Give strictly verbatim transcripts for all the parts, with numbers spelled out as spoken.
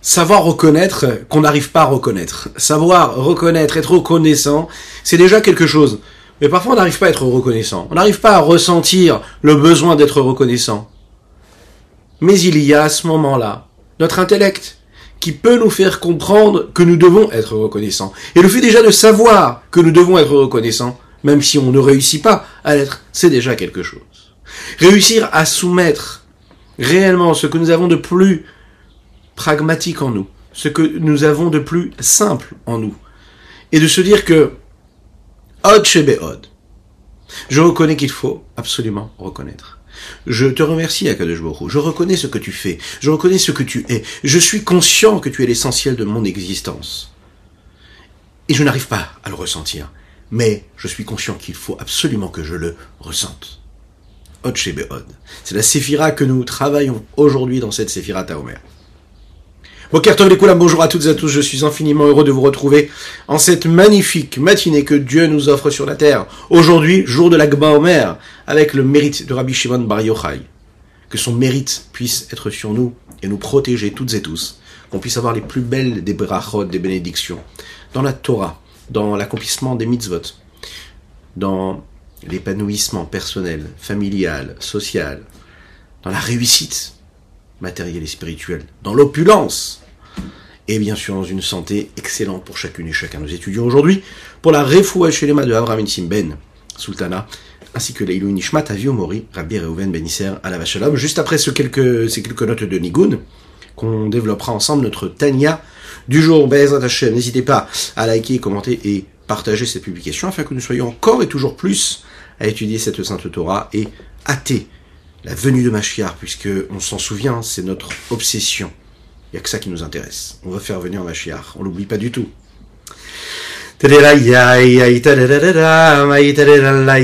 Savoir reconnaître qu'on n'arrive pas à reconnaître. Savoir reconnaître, être reconnaissant, c'est déjà quelque chose. Mais parfois on n'arrive pas à être reconnaissant. On n'arrive pas à ressentir le besoin d'être reconnaissant. Mais il y a à ce moment-là notre intellect qui peut nous faire comprendre que nous devons être reconnaissants. Et le fait déjà de savoir que nous devons être reconnaissants, même si on ne réussit pas à l'être, c'est déjà quelque chose. Réussir à soumettre réellement ce que nous avons de plus pragmatique en nous, ce que nous avons de plus simple en nous, et de se dire que Ochebe Ode, je reconnais qu'il faut absolument reconnaître. Je te remercie, HaKadosh Baruch Hu. Je reconnais ce que tu fais, je reconnais ce que tu es, je suis conscient que tu es l'essentiel de mon existence. Et je n'arrive pas à le ressentir, mais je suis conscient qu'il faut absolument que je le ressente. Ochebe Ode. C'est la séphira que nous travaillons aujourd'hui dans cette séphira Taomer. Bonjour à toutes et à tous, je suis infiniment heureux de vous retrouver en cette magnifique matinée que Dieu nous offre sur la terre. Aujourd'hui, jour de la Kabbalmaire, avec le mérite de Rabbi Shimon Bar Yochai. Que son mérite puisse être sur nous et nous protéger toutes et tous. Qu'on puisse avoir les plus belles des brachot, des bénédictions, dans la Torah, dans l'accomplissement des mitzvot, dans l'épanouissement personnel, familial, social, dans la réussite matérielle et spirituelle, dans l'opulence, et bien sûr dans une santé excellente pour chacune et chacun. Nous étudions aujourd'hui pour la Refoua Shelema de Abraham Nissim ben Sultana, ainsi que l'Iloui Nishmat, Avio Mori, Rabbi Reuven, Ben Isser, alav shalom. Juste après ce quelques, ces quelques notes de Nigun, qu'on développera ensemble notre Tanya du jour. Bezrat Hashem, n'hésitez pas à liker, commenter et partager cette publication, afin que nous soyons encore et toujours plus à étudier cette Sainte Torah et hâter la venue de Machiah, puisque on s'en souvient, c'est notre obsession. Il n'y a que ça qui nous intéresse. On va faire venir Machiah, on l'oublie pas du tout. Ay ay ay ay ay ay ay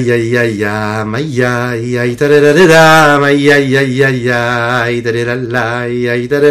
ay ay ay da da ay ay ay da da la ay ay ay da da ay ay ay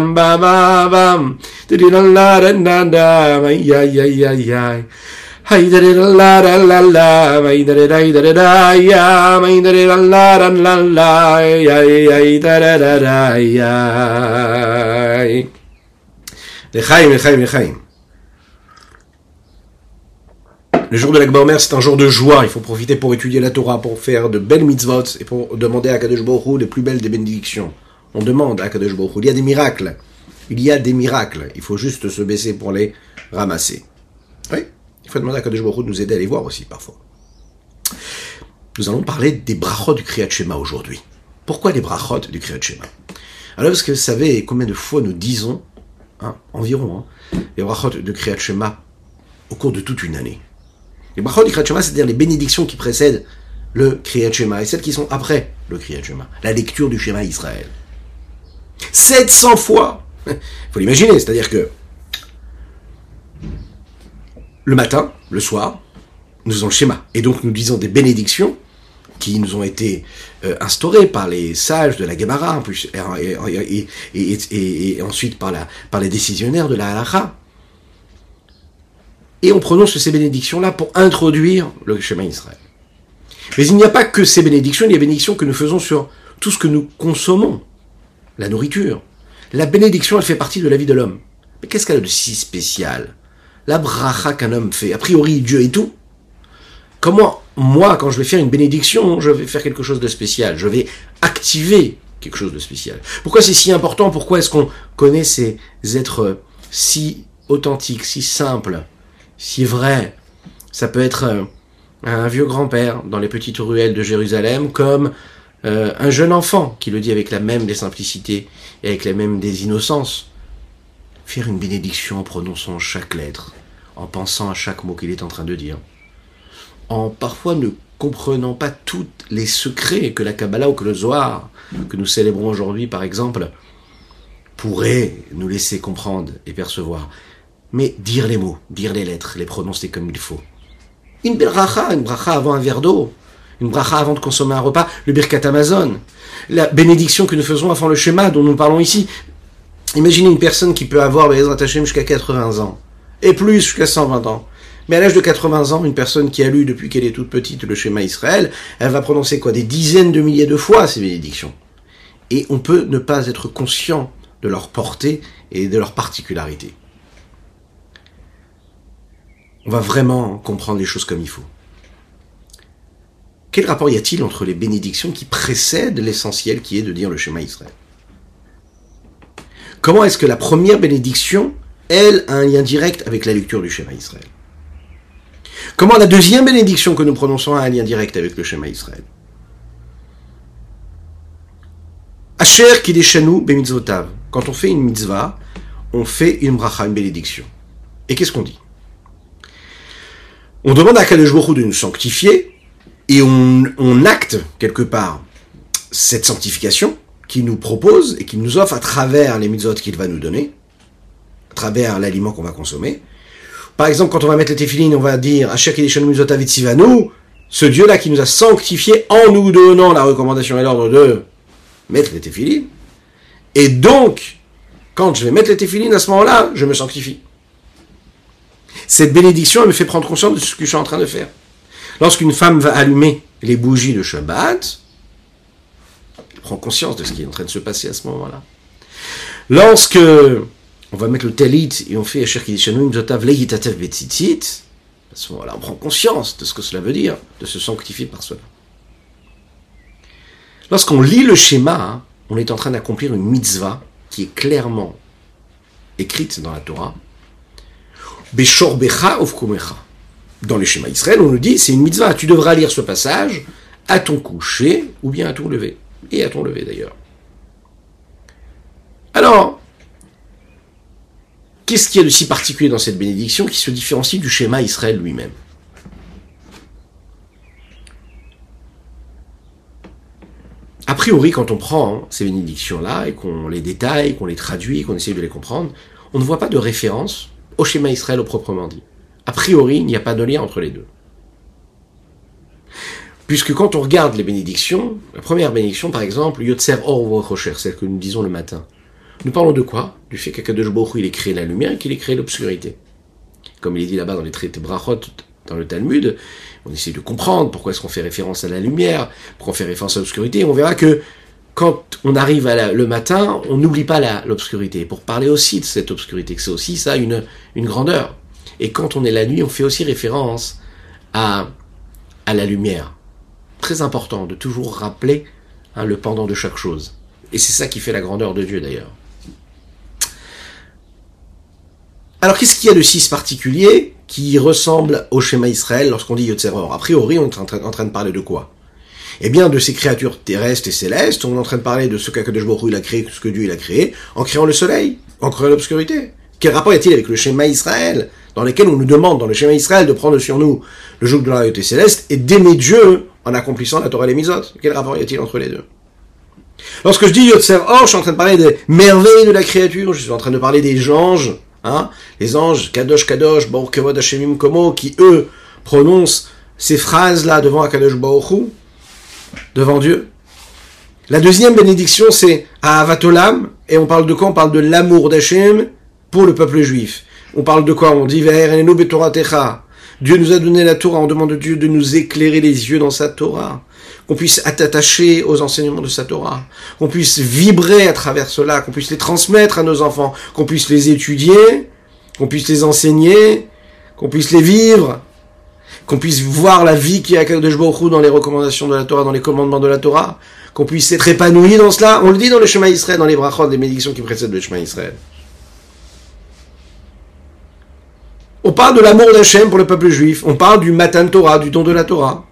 ba ba bam da da la da da da ay ay ay ay ay ay da da la la la la ay da da ay da da ay ay da da la la la la ay ay da da da ay lechaim lechaim lechaim. Le jour de la Kabbalmaire, c'est un jour de joie. Il faut profiter pour étudier la Torah, pour faire de belles mitzvot et pour demander à HaKadosh Baruch Hu les plus belles des bénédictions. On demande à HaKadosh Baruch Hu. Il y a des miracles. Il y a des miracles. Il faut juste se baisser pour les ramasser. Oui, il faut demander à HaKadosh Baruch Hu de nous aider à les voir aussi parfois. Nous allons parler des brachot du Kriyat Shema aujourd'hui. Pourquoi les brachot du Kriyat Shema? Alors, parce que vous savez combien de fois nous disons, hein, environ, hein, les brachot du Kriyat Shema au cours de toute une année. Les brachot du Kriyat Shema, c'est-à-dire les bénédictions qui précèdent le Kriyat Shema et celles qui sont après le Kriyat Shema, la lecture du Shema Israël. sept cents fois. Il faut l'imaginer, c'est-à-dire que le matin, le soir, nous faisons le Shema. Et donc nous disons des bénédictions qui nous ont été euh, instaurées par les sages de la Gemara, en plus, et, et, et, et, et ensuite par, la, par les décisionnaires de la Halakha. Et on prononce ces bénédictions-là pour introduire le Shema Israël. Mais il n'y a pas que ces bénédictions, il y a des bénédictions que nous faisons sur tout ce que nous consommons, la nourriture. La bénédiction, elle fait partie de la vie de l'homme. Mais qu'est-ce qu'elle a de si spécial? La bracha qu'un homme fait, a priori Dieu et tout. Comment, moi, quand je vais faire une bénédiction, je vais faire quelque chose de spécial, je vais activer quelque chose de spécial? Pourquoi c'est si important? Pourquoi est-ce qu'on connaît ces êtres si authentique, si simple, si vrai. Ça peut être un vieux grand-père dans les petites ruelles de Jérusalem, comme euh, un jeune enfant qui le dit avec la même des simplicités et avec la même des innocences. Faire une bénédiction en prononçant chaque lettre, en pensant à chaque mot qu'il est en train de dire, en parfois ne comprenant pas tous les secrets que la Kabbale ou que le Zohar, que nous célébrons aujourd'hui par exemple, pourrait nous laisser comprendre et percevoir. Mais dire les mots, dire les lettres, les prononcer comme il faut. Une bracha, une bracha avant un verre d'eau, une bracha avant de consommer un repas, le Birkat HaMazon, la bénédiction que nous faisons avant le Shema dont nous parlons ici. Imaginez une personne qui peut avoir les attachés jusqu'à quatre-vingts ans, et plus jusqu'à cent vingt ans. Mais à l'âge de quatre-vingts ans, une personne qui a lu depuis qu'elle est toute petite le Shema Israël, elle va prononcer quoi, des dizaines de milliers de fois ces bénédictions. Et on peut ne pas être conscient de leur portée et de leur particularité. On va vraiment comprendre les choses comme il faut. Quel rapport y a-t-il entre les bénédictions qui précèdent l'essentiel qui est de dire le Shema Israël ? Comment est-ce que la première bénédiction, elle, a un lien direct avec la lecture du Shema Israël ? Comment la deuxième bénédiction que nous prononçons a un lien direct avec le Shema Israël ? Asher kideshanu bemitzvotav. Quand on fait une mitzvah, on fait une bracha, une bénédiction. Et qu'est-ce qu'on dit ? On demande à Kadosh Baruch Hu de nous sanctifier, et on, on acte, quelque part, cette sanctification qu'il nous propose et qu'il nous offre à travers les mitzvot qu'il va nous donner, à travers l'aliment qu'on va consommer. Par exemple, quand on va mettre les téphilines, on va dire « Asher kideshanu mitzvot avitzivanu », ce Dieu-là qui nous a sanctifié en nous donnant la recommandation et l'ordre de mettre les téphilines. Et donc, quand je vais mettre les téphilines, à ce moment-là, je me sanctifie. Cette bénédiction, elle me fait prendre conscience de ce que je suis en train de faire. Lorsqu'une femme va allumer les bougies de Shabbat, elle prend conscience de ce qui est en train de se passer à ce moment-là. Lorsque on va mettre le talit et on fait Asher kideshanu mitzvotav lehitatev betzitzit, à ce moment-là, on prend conscience de ce que cela veut dire, de se sanctifier par cela. Lorsqu'on lit le schéma, on est en train d'accomplir une mitzvah qui est clairement écrite dans la Torah. Dans le Shema Israël, on nous dit, c'est une mitzvah, tu devras lire ce passage à ton coucher ou bien à ton lever, et à ton lever d'ailleurs. Alors, qu'est-ce qu'il y a de si particulier dans cette bénédiction qui se différencie du Shema Israël lui-même ? A priori, quand on prend ces bénédictions-là et qu'on les détaille, qu'on les traduit, qu'on essaye de les comprendre, on ne voit pas de référence au Shema Israël au proprement dit. A priori, il n'y a pas de lien entre les deux. Puisque quand on regarde les bénédictions, la première bénédiction, par exemple, Yotser Or ou Rocher, celle que nous disons le matin, nous parlons de quoi ? Du fait qu'Akadosh Baruch Hu, il ait créé la lumière et qu'il ait créé l'obscurité. Comme il est dit là-bas dans les traités brachot, dans le Talmud, on essaie de comprendre pourquoi est-ce qu'on fait référence à la lumière, pourquoi on fait référence à l'obscurité, et on verra que quand on arrive à la, le matin, on n'oublie pas la, l'obscurité, pour parler aussi de cette obscurité, que c'est aussi ça une, une grandeur. Et quand on est la nuit, on fait aussi référence à, à la lumière. Très important de toujours rappeler hein, le pendant de chaque chose. Et c'est ça qui fait la grandeur de Dieu d'ailleurs. Alors qu'est-ce qu'il y a de si particulier qui ressemble au Shema Israël lorsqu'on dit Yotser Or ? A priori, on est en train, en train de parler de quoi ? Eh bien, de ces créatures terrestres et célestes, on est en train de parler de ce qu'Akadosh Baruch Hu il a créé, ce que Dieu il a créé, en créant le soleil, en créant l'obscurité. Quel rapport y a-t-il avec le Shema Israël, dans lequel on nous demande, dans le Shema Israël, de prendre sur nous le joug de la royauté céleste et d'aimer Dieu en accomplissant la Torah et les Mitzvot ? Quel rapport y a-t-il entre les deux ? Lorsque je dis Yotser Or, je suis en train de parler des merveilles de la créature, je suis en train de parler des anges, hein, les anges, Kadosh, Kadosh, Baruch Kavod Hashemim Komo, qui eux prononcent ces phrases-là devant Akadosh Baruch Hu, devant Dieu. La deuxième bénédiction, c'est Ahavat Olam, et on parle de quoi ? On parle de l'amour d'Hachem pour le peuple juif. On parle de quoi ? On dit Ve'erenenu betoratecha. Dieu nous a donné la Torah, on demande à Dieu de nous éclairer les yeux dans sa Torah, qu'on puisse être attaché aux enseignements de sa Torah, qu'on puisse vibrer à travers cela, qu'on puisse les transmettre à nos enfants, qu'on puisse les étudier, qu'on puisse les enseigner, qu'on puisse les vivre, qu'on puisse voir la vie qu'il y a à Kadosh Baruch Hu dans les recommandations de la Torah, dans les commandements de la Torah, qu'on puisse être épanoui dans cela. On le dit dans le Shema Israël, dans les brachot, les bénédictions qui précèdent le Shema Israël. On parle de l'amour d'Hachem pour le peuple juif. On parle du Matan Torah, du don de la Torah.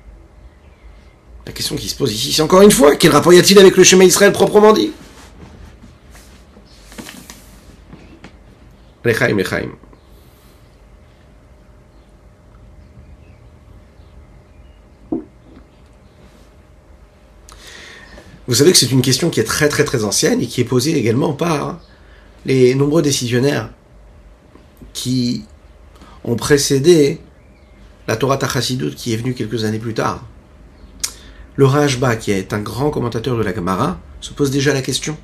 La question qui se pose ici, c'est encore une fois, quel rapport y a-t-il avec le Shema Israël proprement dit? Rechaim, Rechaim. Vous savez que c'est une question qui est très très très ancienne et qui est posée également par les nombreux décisionnaires qui ont précédé la Torah Hasidoute qui est venue quelques années plus tard. Le Rashba, qui est un grand commentateur de la Gemara, se pose déjà la question.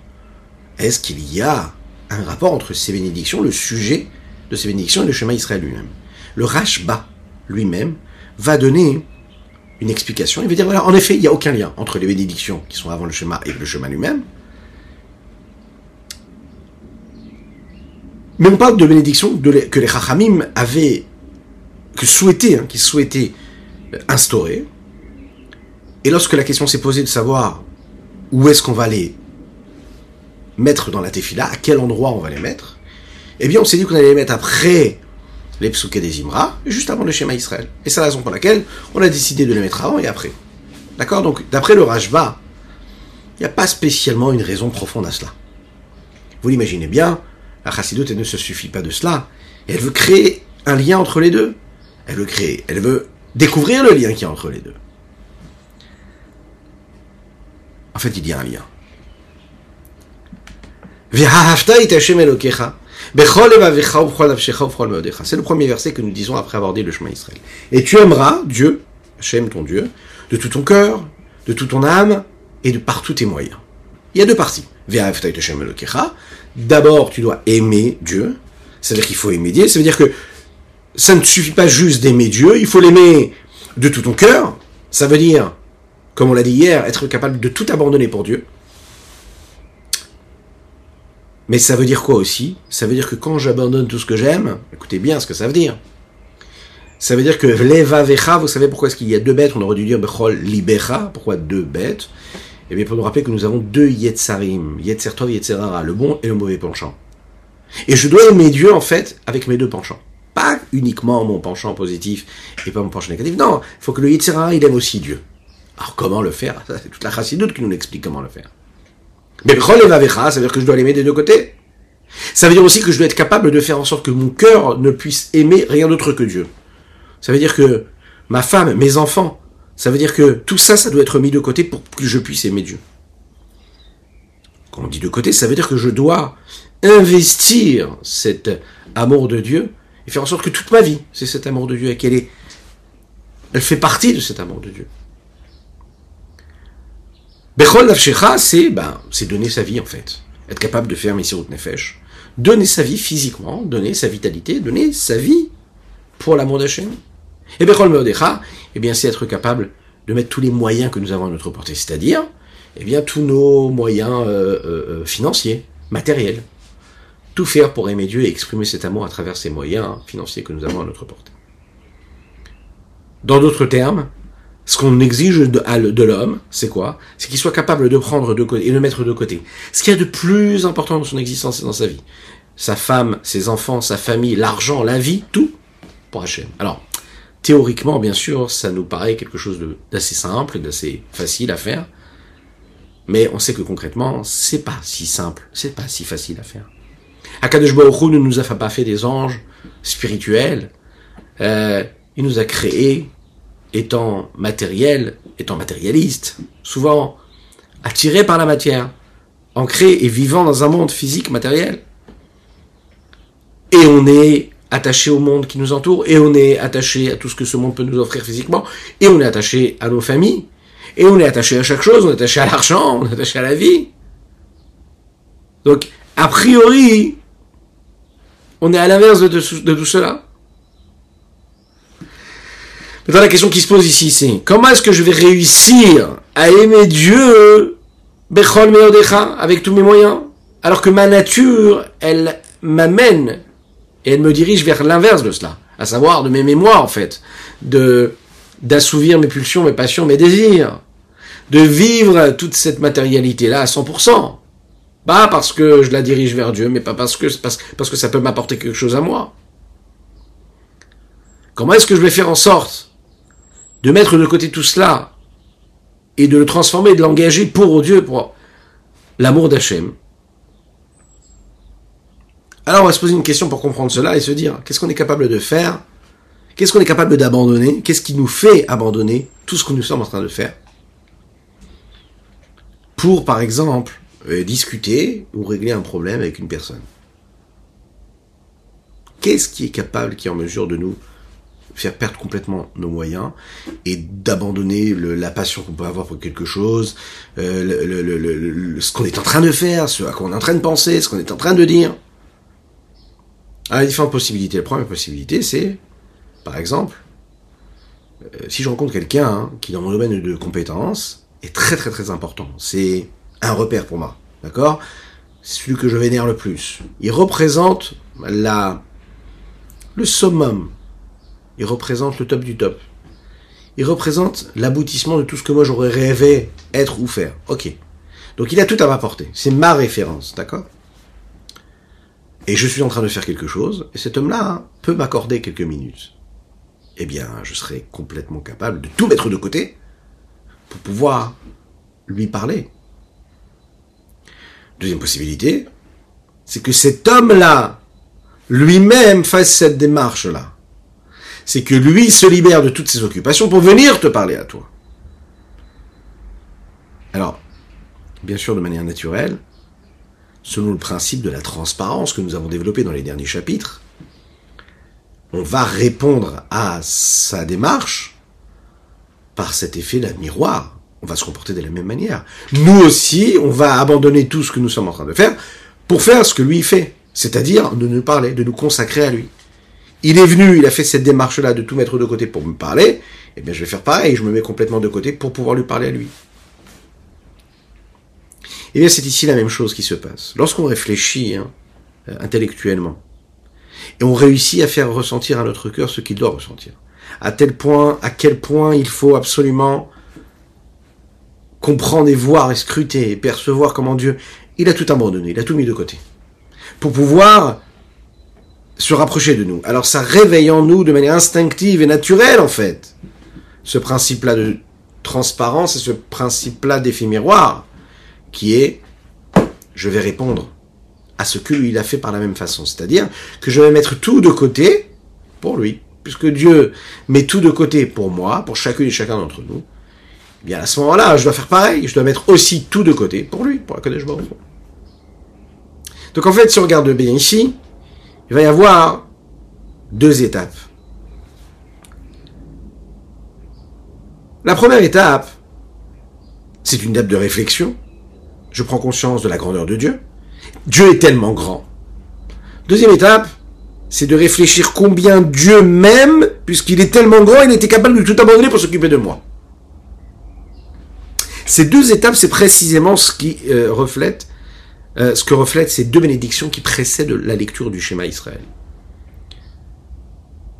Est-ce qu'il y a un rapport entre ces bénédictions, le sujet de ces bénédictions et le Shema Israël lui-même? Le Rashba lui-même va donner une explication, il veut dire, voilà, en effet, il n'y a aucun lien entre les bénédictions qui sont avant le schéma et le schéma lui-même. Mais on parle de bénédictions de les, que les Chachamim avaient, que souhaitaient, hein, qu'ils souhaitaient euh, instaurer. Et lorsque la question s'est posée de savoir où est-ce qu'on va les mettre dans la Tefila, à quel endroit on va les mettre, eh bien, on s'est dit qu'on allait les mettre après les psuké des Imra, juste avant le Shema Israël. Et c'est la raison pour laquelle on a décidé de les mettre avant et après. D'accord? Donc, d'après le Rashba, il n'y a pas spécialement une raison profonde à cela. Vous l'imaginez bien, la Chassidoute, elle ne se suffit pas de cela. Et elle veut créer un lien entre les deux. Elle veut créer, elle veut découvrir le lien qu'il y a entre les deux. En fait, il y a un lien. C'est le premier verset que nous disons après avoir dit le chemin Israël. Et tu aimeras Dieu, Hachem ton Dieu, de tout ton cœur, de toute ton âme et de par tous tes moyens. Il y a deux parties. D'abord, tu dois aimer Dieu. C'est-à-dire qu'il faut aimer Dieu. Ça veut dire que ça ne suffit pas juste d'aimer Dieu. Il faut l'aimer de tout ton cœur. Ça veut dire, comme on l'a dit hier, être capable de tout abandonner pour Dieu. Mais ça veut dire quoi aussi? Ça veut dire que quand j'abandonne tout ce que j'aime, écoutez bien ce que ça veut dire. Ça veut dire que Leva Vecha, vous savez pourquoi est-ce qu'il y a deux bêtes? On aurait dû dire Bechol Libecha. Pourquoi deux bêtes? Eh bien, pour nous rappeler que nous avons deux Yetzarim, yétser tov, yétser hara, le bon et le mauvais penchant. Et je dois aimer Dieu, en fait, avec mes deux penchants. Pas uniquement mon penchant positif et pas mon penchant négatif. Non, il faut que le yétser hara, il aime aussi Dieu. Alors, comment le faire? C'est toute la Chassidoute qui nous l'explique comment le faire. Mais Leva Vecha, ça veut dire que je dois l'aimer des deux côtés. Ça veut dire aussi que je dois être capable de faire en sorte que mon cœur ne puisse aimer rien d'autre que Dieu. Ça veut dire que ma femme, mes enfants, ça veut dire que tout ça, ça doit être mis de côté pour que je puisse aimer Dieu. Quand on dit de côté, ça veut dire que je dois investir cet amour de Dieu et faire en sorte que toute ma vie, c'est cet amour de Dieu et qu'elle est, elle fait partie de cet amour de Dieu. Bechol Nafshecha, c'est ben, c'est donner sa vie en fait, être capable de faire Messirut Nefesh, donner sa vie physiquement, donner sa vitalité, donner sa vie pour l'amour d'Hachem. Et Bechol Meodecha, eh bien c'est être capable de mettre tous les moyens que nous avons à notre portée, c'est-à-dire eh bien tous nos moyens euh, euh, financiers, matériels, tout faire pour aimer Dieu et exprimer cet amour à travers ces moyens financiers que nous avons à notre portée. Dans d'autres termes, ce qu'on exige de l'homme, c'est quoi? C'est qu'il soit capable de prendre de côté et de mettre de côté ce qu'il y a de plus important dans son existence et dans sa vie. Sa femme, ses enfants, sa famille, l'argent, la vie, tout pour Hachem. Alors, théoriquement, bien sûr, ça nous paraît quelque chose d'assez simple, d'assez facile à faire. Mais on sait que concrètement, c'est pas si simple, c'est pas si facile à faire. HaKadosh Baruch Hu ne nous a pas fait des anges spirituels. Euh, il nous a créés étant matériel, étant matérialiste, souvent attiré par la matière, ancré et vivant dans un monde physique matériel. Et on est attaché au monde qui nous entoure, et on est attaché à tout ce que ce monde peut nous offrir physiquement, et on est attaché à nos familles, et on est attaché à chaque chose, on est attaché à l'argent, on est attaché à la vie. Donc, a priori, on est à l'inverse de tout, de tout cela. Maintenant, la question qui se pose ici, c'est comment est-ce que je vais réussir à aimer Dieu Bechol Meodecha avec tous mes moyens, alors que ma nature, elle m'amène et elle me dirige vers l'inverse de cela, à savoir de mes mémoires en fait, de d'assouvir mes pulsions, mes passions, mes désirs, de vivre toute cette matérialité-là à cent pour cent, pas parce que je la dirige vers Dieu, mais pas parce que parce, parce que ça peut m'apporter quelque chose à moi. Comment est-ce que je vais faire en sorte de mettre de côté tout cela et de le transformer, de l'engager pour Dieu, pour l'amour d'Hachem? Alors on va se poser une question pour comprendre cela et se dire, qu'est-ce qu'on est capable de faire? Qu'est-ce qu'on est capable d'abandonner? Qu'est-ce qui nous fait abandonner tout ce que nous sommes en train de faire? Pour, par exemple, euh, discuter ou régler un problème avec une personne. Qu'est-ce qui est capable, qui est en mesure de nous faire perdre complètement nos moyens et d'abandonner le, la passion qu'on peut avoir pour quelque chose, euh, le, le, le, le, ce qu'on est en train de faire, ce à quoi on est en train de penser, ce qu'on est en train de dire? Alors, les différentes possibilités. La première possibilité, c'est, par exemple, euh, si je rencontre quelqu'un hein, qui, dans mon domaine de compétences, est très très très important. C'est un repère pour moi, d'accord? C'est celui que je vénère le plus. Il représente la, le summum. Il représente le top du top. Il représente l'aboutissement de tout ce que moi j'aurais rêvé être ou faire. Ok. Donc il a tout à m'apporter. C'est ma référence, d'accord? Et je suis en train de faire quelque chose, et cet homme-là hein, peut m'accorder quelques minutes. Eh bien, je serai complètement capable de tout mettre de côté pour pouvoir lui parler. Deuxième possibilité, c'est que cet homme-là, lui-même, fasse cette démarche-là. C'est que lui se libère de toutes ses occupations pour venir te parler à toi. Alors, bien sûr, de manière naturelle, selon le principe de la transparence que nous avons développé dans les derniers chapitres, on va répondre à sa démarche par cet effet d'un miroir. On va se comporter de la même manière. Nous aussi, on va abandonner tout ce que nous sommes en train de faire pour faire ce que lui fait, c'est-à-dire de nous parler, de nous consacrer à lui. Il est venu, il a fait cette démarche-là de tout mettre de côté pour me parler, eh bien je vais faire pareil, je me mets complètement de côté pour pouvoir lui parler à lui. Eh bien c'est ici la même chose qui se passe. Lorsqu'on réfléchit hein, intellectuellement, et on réussit à faire ressentir à notre cœur ce qu'il doit ressentir, à tel point, à quel point il faut absolument comprendre et voir et scruter et percevoir comment Dieu, il a tout abandonné, il a tout mis de côté, pour pouvoir se rapprocher de nous. Alors ça réveille en nous de manière instinctive et naturelle en fait, ce principe-là de transparence et ce principe-là d'effet miroir, qui est, je vais répondre à ce que lui il a fait par la même façon, c'est-à-dire que je vais mettre tout de côté pour lui, puisque Dieu met tout de côté pour moi, pour chacune et chacun d'entre nous, et bien à ce moment-là, je dois faire pareil, je dois mettre aussi tout de côté pour lui, pour HaKadosh Baruch Hu. Donc en fait, si on regarde bien ici, il va y avoir deux étapes. La première étape, c'est une étape de réflexion. Je prends conscience de la grandeur de Dieu. Dieu est tellement grand. Deuxième étape, c'est de réfléchir combien Dieu m'aime, puisqu'il est tellement grand, il était capable de tout abandonner pour s'occuper de moi. Ces deux étapes, c'est précisément ce qui euh, reflète Euh, ce que reflètent ces deux bénédictions qui précèdent la lecture du Shema Israël.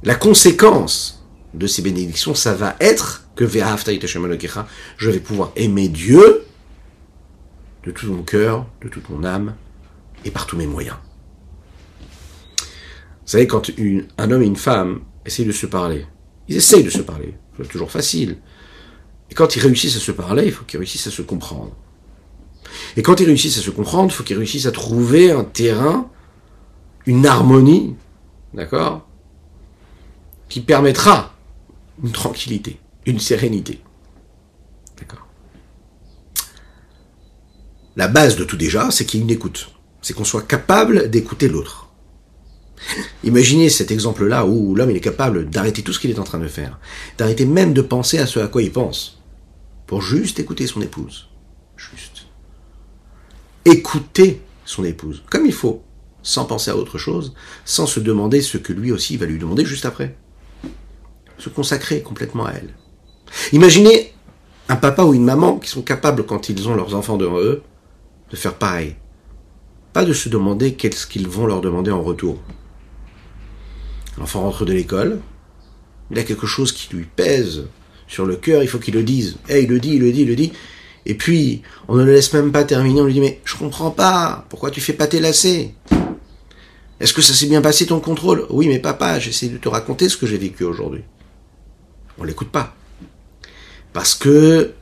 La conséquence de ces bénédictions, ça va être que je vais pouvoir aimer Dieu de tout mon cœur, de toute mon âme et par tous mes moyens. Vous savez, quand une, un homme et une femme essayent de se parler, ils essayent de se parler, c'est toujours facile. Et quand ils réussissent à se parler, il faut qu'ils réussissent à se comprendre. Et quand ils réussissent à se comprendre, il faut qu'ils réussissent à trouver un terrain, une harmonie, d'accord, qui permettra une tranquillité, une sérénité. D'accord. La base de tout déjà, c'est qu'il y ait une écoute. C'est qu'on soit capable d'écouter l'autre. Imaginez cet exemple-là où l'homme il est capable d'arrêter tout ce qu'il est en train de faire, d'arrêter même de penser à ce à quoi il pense, pour juste écouter son épouse. Juste. Écouter son épouse, comme il faut, sans penser à autre chose, sans se demander ce que lui aussi va lui demander juste après. Se consacrer complètement à elle. Imaginez un papa ou une maman qui sont capables, quand ils ont leurs enfants devant eux, de faire pareil. Pas de se demander qu'est-ce qu'ils vont leur demander en retour. L'enfant rentre de l'école, il a quelque chose qui lui pèse sur le cœur, il faut qu'il le dise. Eh, hey, il le dit, il le dit, il le dit. Et puis, on ne le laisse même pas terminer, on lui dit « Mais je comprends pas, pourquoi tu fais pas tes lacets ?» Est-ce que ça s'est bien passé ton contrôle? Oui, mais papa, j'essaie de te raconter ce que j'ai vécu aujourd'hui. On ne l'écoute pas. Parce que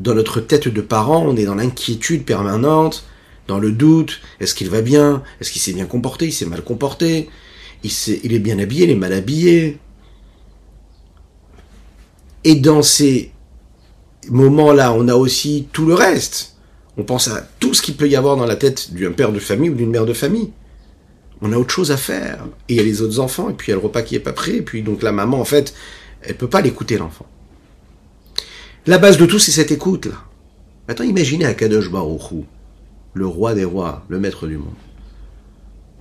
dans notre tête de parent, on est dans l'inquiétude permanente, dans le doute. Est-ce qu'il va bien? Est-ce qu'il s'est bien comporté? Il s'est mal comporté? il, il est bien habillé? Il est mal habillé? Et dans ces moments-là, on a aussi tout le reste. On pense à tout ce qu'il peut y avoir dans la tête d'un père de famille ou d'une mère de famille. On a autre chose à faire. Et il y a les autres enfants, et puis il y a le repas qui n'est pas prêt, et puis donc la maman, en fait, elle ne peut pas l'écouter, l'enfant. La base de tout, c'est cette écoute-là. Maintenant, imaginez HaKadosh Baruch Hu, le roi des rois, le maître du monde.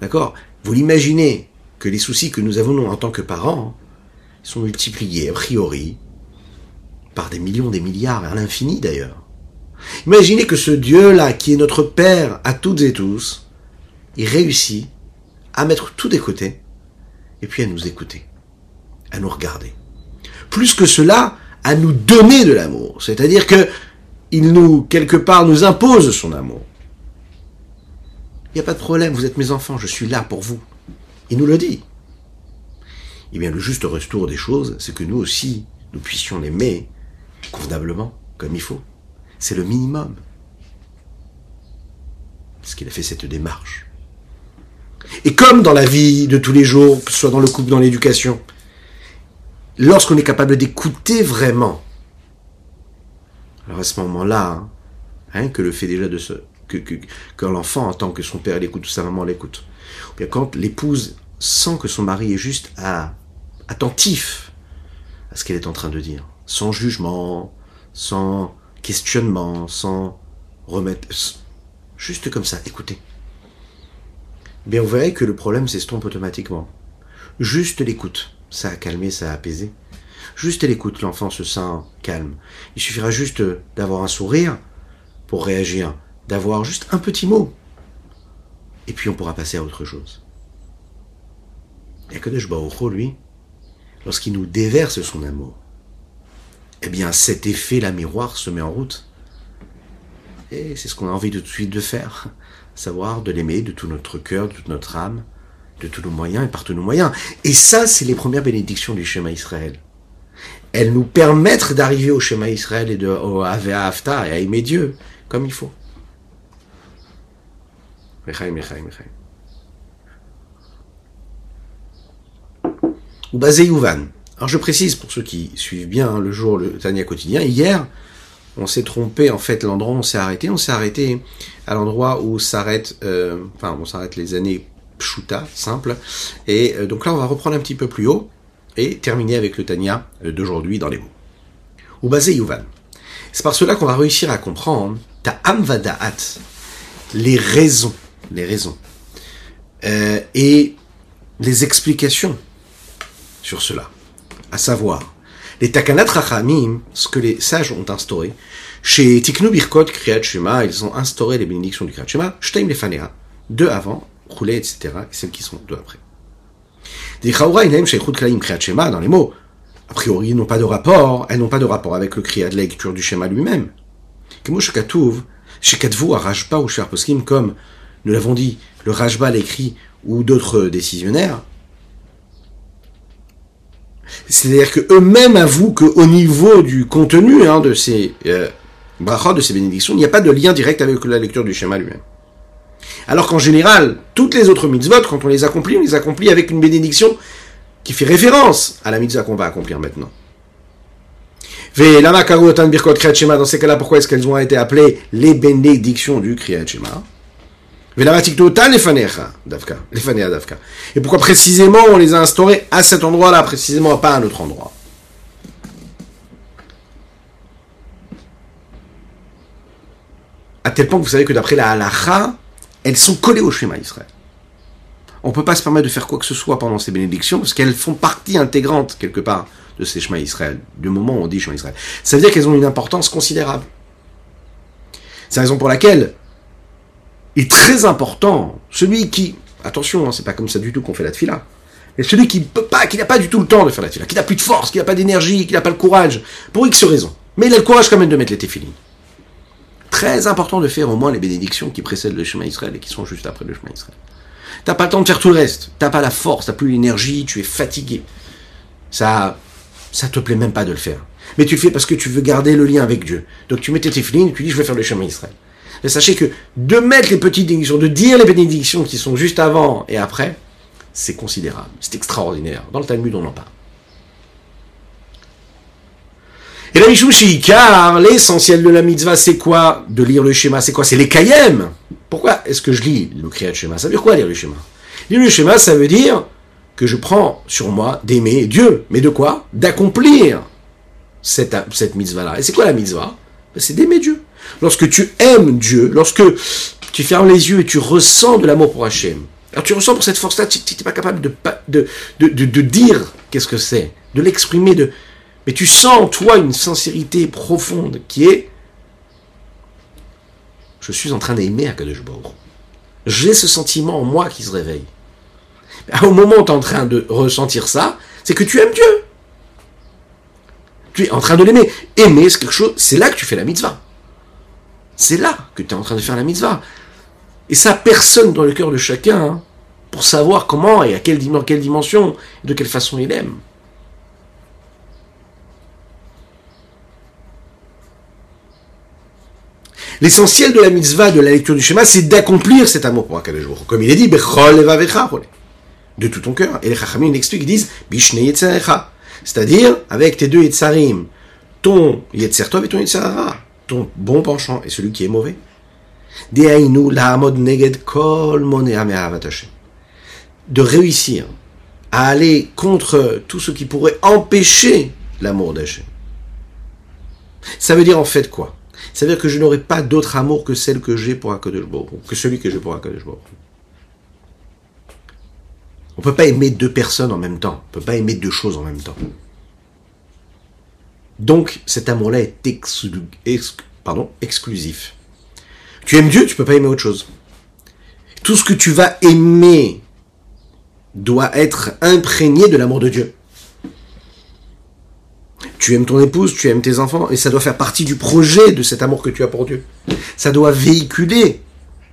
D'accord? Vous l'imaginez que les soucis que nous avons, nous, en tant que parents, sont multipliés, a priori, par des millions, des milliards, vers l'infini d'ailleurs. Imaginez que ce Dieu-là, qui est notre Père à toutes et tous, il réussit à mettre tout des côtés, et puis à nous écouter, à nous regarder. Plus que cela, à nous donner de l'amour. C'est-à-dire que il nous, quelque part, nous impose son amour. Il n'y a pas de problème, vous êtes mes enfants, je suis là pour vous. Il nous le dit. Eh bien, le juste retour des choses, c'est que nous aussi, nous puissions l'aimer convenablement, comme il faut. C'est le minimum. Parce qu'il a fait cette démarche. Et comme dans la vie de tous les jours, que ce soit dans le couple, dans l'éducation, lorsqu'on est capable d'écouter vraiment, alors à ce moment-là, hein, que le fait déjà de ce, que, que, que l'enfant entend que son père l'écoute, ou sa maman l'écoute, ou bien quand l'épouse sent que son mari est juste à, attentif à ce qu'elle est en train de dire, sans jugement, sans questionnement, sans remettre, juste comme ça, écoutez. Bien, vous verrez que le problème s'estompe automatiquement. Juste l'écoute, ça a calmé, ça a apaisé. Juste l'écoute, l'enfant se sent calme. Il suffira juste d'avoir un sourire pour réagir, d'avoir juste un petit mot. Et puis on pourra passer à autre chose. Et HaKadosh Baruch Hu, lui, lorsqu'il nous déverse son amour, eh bien cet effet-là miroir se met en route. Et c'est ce qu'on a envie de tout de suite de faire. Savoir de l'aimer de tout notre cœur, de toute notre âme, de tous nos moyens et par tous nos moyens. Et ça, c'est les premières bénédictions du Shema Israël. Elles nous permettent d'arriver au Shema Israël et de, au Avea Hafta et à aimer Dieu comme il faut. Mechaim, mechaim, mechaim. Ou Baze Yuvan. Alors je précise pour ceux qui suivent bien hein, le jour, le Tanya quotidien, hier, on s'est trompé, en fait, l'endroit où on s'est arrêté. On s'est arrêté à l'endroit où s'arrête, euh, enfin, on s'arrête les années Pshuta, simple. Et euh, donc là, on va reprendre un petit peu plus haut et terminer avec le Tanya euh, d'aujourd'hui dans les mots. Ou Baze Yuvan. C'est par cela qu'on va réussir à comprendre Ta'am vada'at, les raisons, les raisons, euh, et les explications sur cela. À savoir, les takanat rachamim, ce que les sages ont instauré, chez tiknou birkot kriyat shema, ils ont instauré les bénédictions du kriyat shema, shtaim lefanea, deux avant, roulé, et cetera, et celles qui sont deux après. Des chaura inaim sheikhut klaim kriyat shema, dans les mots, a priori, n'ont pas de rapport, elles n'ont pas de rapport avec le kriyat de la lecture du shema lui-même. Kemo shekatuv, shekatvu à Rashba ou shar poskim, comme nous l'avons dit, le Rashba l'écrit ou d'autres décisionnaires. C'est-à-dire qu'eux-mêmes avouent qu'au niveau du contenu hein, de ces euh, brachot, de ces bénédictions, il n'y a pas de lien direct avec la lecture du schéma lui-même. Alors qu'en général, toutes les autres mitzvot, quand on les accomplit, on les accomplit avec une bénédiction qui fait référence à la mitzvah qu'on va accomplir maintenant. Dans ces cas-là, pourquoi est-ce qu'elles ont été appelées les bénédictions du Kriyat Shema? Et pourquoi précisément on les a instaurés à cet endroit-là, précisément, pas à un autre endroit? À tel point que vous savez que d'après la halakha, elles sont collées au Shema Israël. On ne peut pas se permettre de faire quoi que ce soit pendant ces bénédictions, parce qu'elles font partie intégrante, quelque part, de ces Shema Israël, du moment où on dit Shema Israël. Ça veut dire qu'elles ont une importance considérable. C'est la raison pour laquelle est très important, celui qui, attention, hein, c'est pas comme ça du tout qu'on fait la tefila, mais celui qui peut pas, qui n'a pas du tout le temps de faire la tefila, qui n'a plus de force, qui n'a pas d'énergie, qui n'a pas le courage, pour X raisons, mais il a le courage quand même de mettre les téfilines. Très important de faire au moins les bénédictions qui précèdent le Shema Israël et qui sont juste après le Shema Israël. T'as pas le temps de faire tout le reste. T'as pas la force, t'as plus l'énergie, tu es fatigué. Ça, ça te plaît même pas de le faire. Mais tu le fais parce que tu veux garder le lien avec Dieu. Donc tu mets tes téfilines, tu dis je vais faire le Shema Israël. Mais sachez que de mettre les petites bénédictions, de dire les bénédictions qui sont juste avant et après, c'est considérable, c'est extraordinaire. Dans le Talmud, on en parle. Et la Mishum Shikar, l'essentiel de la mitzvah, c'est quoi? De lire le schéma, c'est quoi? C'est les kayem. Pourquoi est-ce que je lis le Kriyat Shema? Ça veut dire quoi lire le schéma? Lire le schéma, ça veut dire que je prends sur moi d'aimer Dieu. Mais de quoi? D'accomplir cette, cette mitzvah-là. Et c'est quoi la mitzvah? C'est d'aimer Dieu. Lorsque tu aimes Dieu, lorsque tu fermes les yeux et tu ressens de l'amour pour Hachem, alors tu ressens pour cette force-là, tu n'es pas capable de, de, de, de, de dire qu'est-ce que c'est, de l'exprimer, de... mais tu sens en toi une sincérité profonde qui est « Je suis en train d'aimer HaKadosh Baruch Hu. » J'ai ce sentiment en moi qui se réveille. Au moment où tu es en train de ressentir ça, c'est que tu aimes Dieu. Tu es en train de l'aimer. Aimer, c'est quelque chose, c'est là que tu fais la mitzvah. C'est là que tu es en train de faire la mitzvah. Et ça personne dans le cœur de chacun hein, pour savoir comment et à quelle, dim- quelle dimension, de quelle façon il aime. L'essentiel de la mitzvah, de la lecture du schéma, c'est d'accomplir cet amour pour HaKadosh Baruch Hu. Comme il est dit, de tout ton cœur. Et les Chachamim l'expliquent, ils disent, c'est-à-dire avec tes deux Yetzarim, ton yétser tov et ton yétser hara, ton bon penchant et celui qui est mauvais. De réussir à aller contre tout ce qui pourrait empêcher l'amour d'Hachem. Ça veut dire en fait quoi? Ça veut dire que je n'aurai pas d'autre amour que celle que j'ai pour HaKadosh Baruch Hu, que celui que j'ai pour HaKadosh Baruch Hu. On ne peut pas aimer deux personnes en même temps. On ne peut pas aimer deux choses en même temps. Donc, cet amour-là est exclu, ex, pardon, exclusif. Tu aimes Dieu, tu ne peux pas aimer autre chose. Tout ce que tu vas aimer doit être imprégné de l'amour de Dieu. Tu aimes ton épouse, tu aimes tes enfants, et ça doit faire partie du projet de cet amour que tu as pour Dieu. Ça doit véhiculer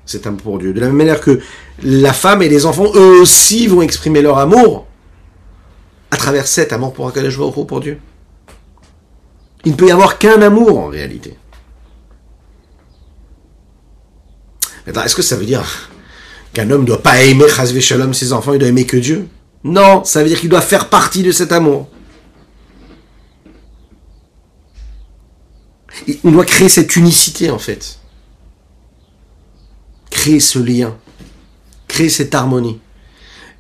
cet amour pour Dieu. De la même manière que la femme et les enfants, eux aussi, vont exprimer leur amour à travers cet amour pour HaKadosh Baruch Hu, pour Dieu. Il ne peut y avoir qu'un amour, en réalité. Attends, est-ce que ça veut dire qu'un homme ne doit pas aimer Chas Veshalom ses enfants, il doit aimer que Dieu? Non, ça veut dire qu'il doit faire partie de cet amour. On doit créer cette unicité, en fait. Créer ce lien, créer cette harmonie.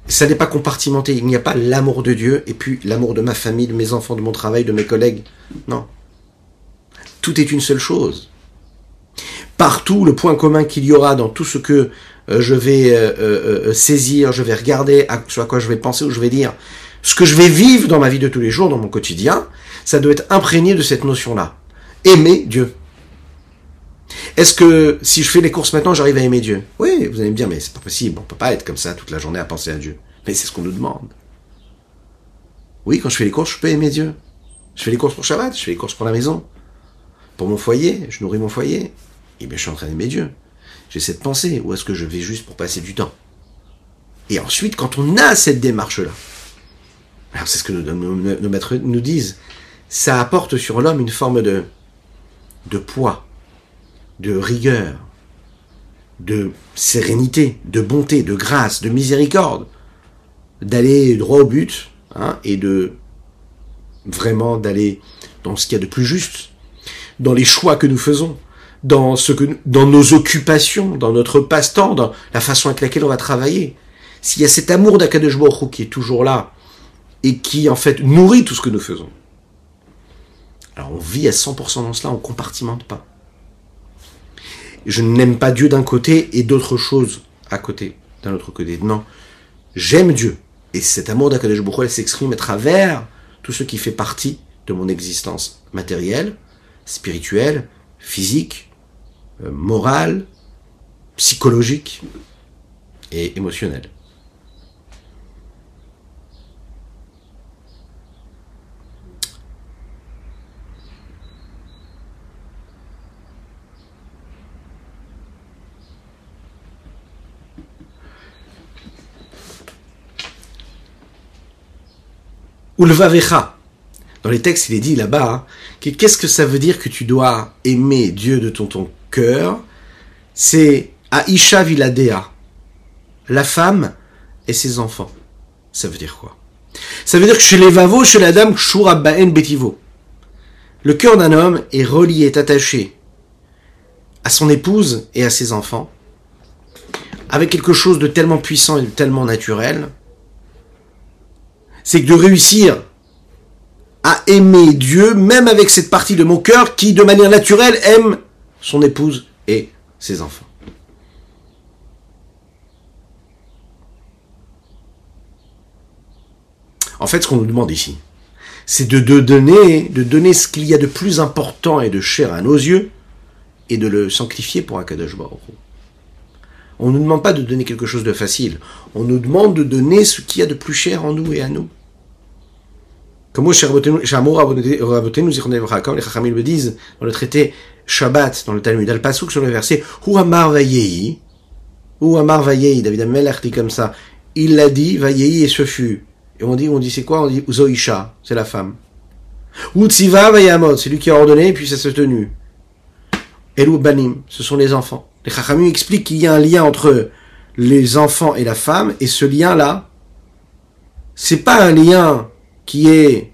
Ça n'est pas compartimenté, il n'y a pas l'amour de Dieu et puis l'amour de ma famille, de mes enfants, de mon travail, de mes collègues. Non. Tout est une seule chose. Partout, le point commun qu'il y aura dans tout ce que euh, je vais euh, euh, saisir, je vais regarder, à, sur quoi je vais penser ou je vais dire, ce que je vais vivre dans ma vie de tous les jours, dans mon quotidien, ça doit être imprégné de cette notion-là. Aimer Dieu. Est-ce que si je fais les courses maintenant, j'arrive à aimer Dieu? Oui, vous allez me dire, mais c'est pas possible, on peut pas être comme ça toute la journée à penser à Dieu. Mais c'est ce qu'on nous demande. Oui, quand je fais les courses, je peux aimer Dieu. Je fais les courses pour Shabbat, je fais les courses pour la maison, pour mon foyer, je nourris mon foyer. Eh bien, je suis en train d'aimer Dieu. J'ai cette pensée, où est-ce que je vais juste pour passer du temps? Et ensuite, quand on a cette démarche-là, alors c'est ce que nos, nos, nos maîtres nous disent, ça apporte sur l'homme une forme de, de poids, de rigueur, de sérénité, de bonté, de grâce, de miséricorde, d'aller droit au but, hein, et de vraiment d'aller dans ce qu'il y a de plus juste, dans les choix que nous faisons, dans ce que nous, dans nos occupations, dans notre passe-temps, dans la façon avec laquelle on va travailler. S'il y a cet amour d'HaKadosh Baruch Hu qui est toujours là et qui en fait nourrit tout ce que nous faisons, alors on vit à cent pour cent dans cela, on ne compartimente pas. Je n'aime pas Dieu d'un côté et d'autres choses à côté, d'un autre côté. Non, j'aime Dieu. Et cet amour d'HaKadosh Baruch Hu, elle s'exprime à travers tout ce qui fait partie de mon existence matérielle, spirituelle, physique, euh, morale, psychologique et émotionnelle. Ulvavecha. Dans les textes, il est dit là-bas, hein, que qu'est-ce que ça veut dire que tu dois aimer Dieu de ton, ton cœur? C'est Aisha Viladea, la femme et ses enfants. Ça veut dire quoi? Ça veut dire que chez les vavos, chez la dame, le cœur d'un homme est relié, est attaché à son épouse et à ses enfants, avec quelque chose de tellement puissant et de tellement naturel, c'est que de réussir à aimer Dieu, même avec cette partie de mon cœur qui, de manière naturelle, aime son épouse et ses enfants. En fait, ce qu'on nous demande ici, c'est de, de, donner, de donner ce qu'il y a de plus important et de cher à nos yeux, et de le sanctifier pour HaKadosh Baruch Hu. On ne nous demande pas de donner quelque chose de facile, on nous demande de donner ce qu'il y a de plus cher en nous et à nous. Comme Moshe Rabbeinu Zichrono Livracha, comme les Chachamim le disent dans le traité Shabbat, dans le Talmud, al Pasuk sur le verset Hu Amar Vayehi, Hu Amar Vayehi, David HaMelech dit comme ça, il l'a dit, Vayehi et ce fut. Et on dit, on dit c'est quoi? On dit Zoïcha, c'est la femme. Utziva Vayamod, c'est lui qui a ordonné et puis ça s'est tenu. Elou Banim, ce sont les enfants. Les Chachamim expliquent qu'il y a un lien entre les enfants et la femme, et ce lien-là, c'est pas un lien qui est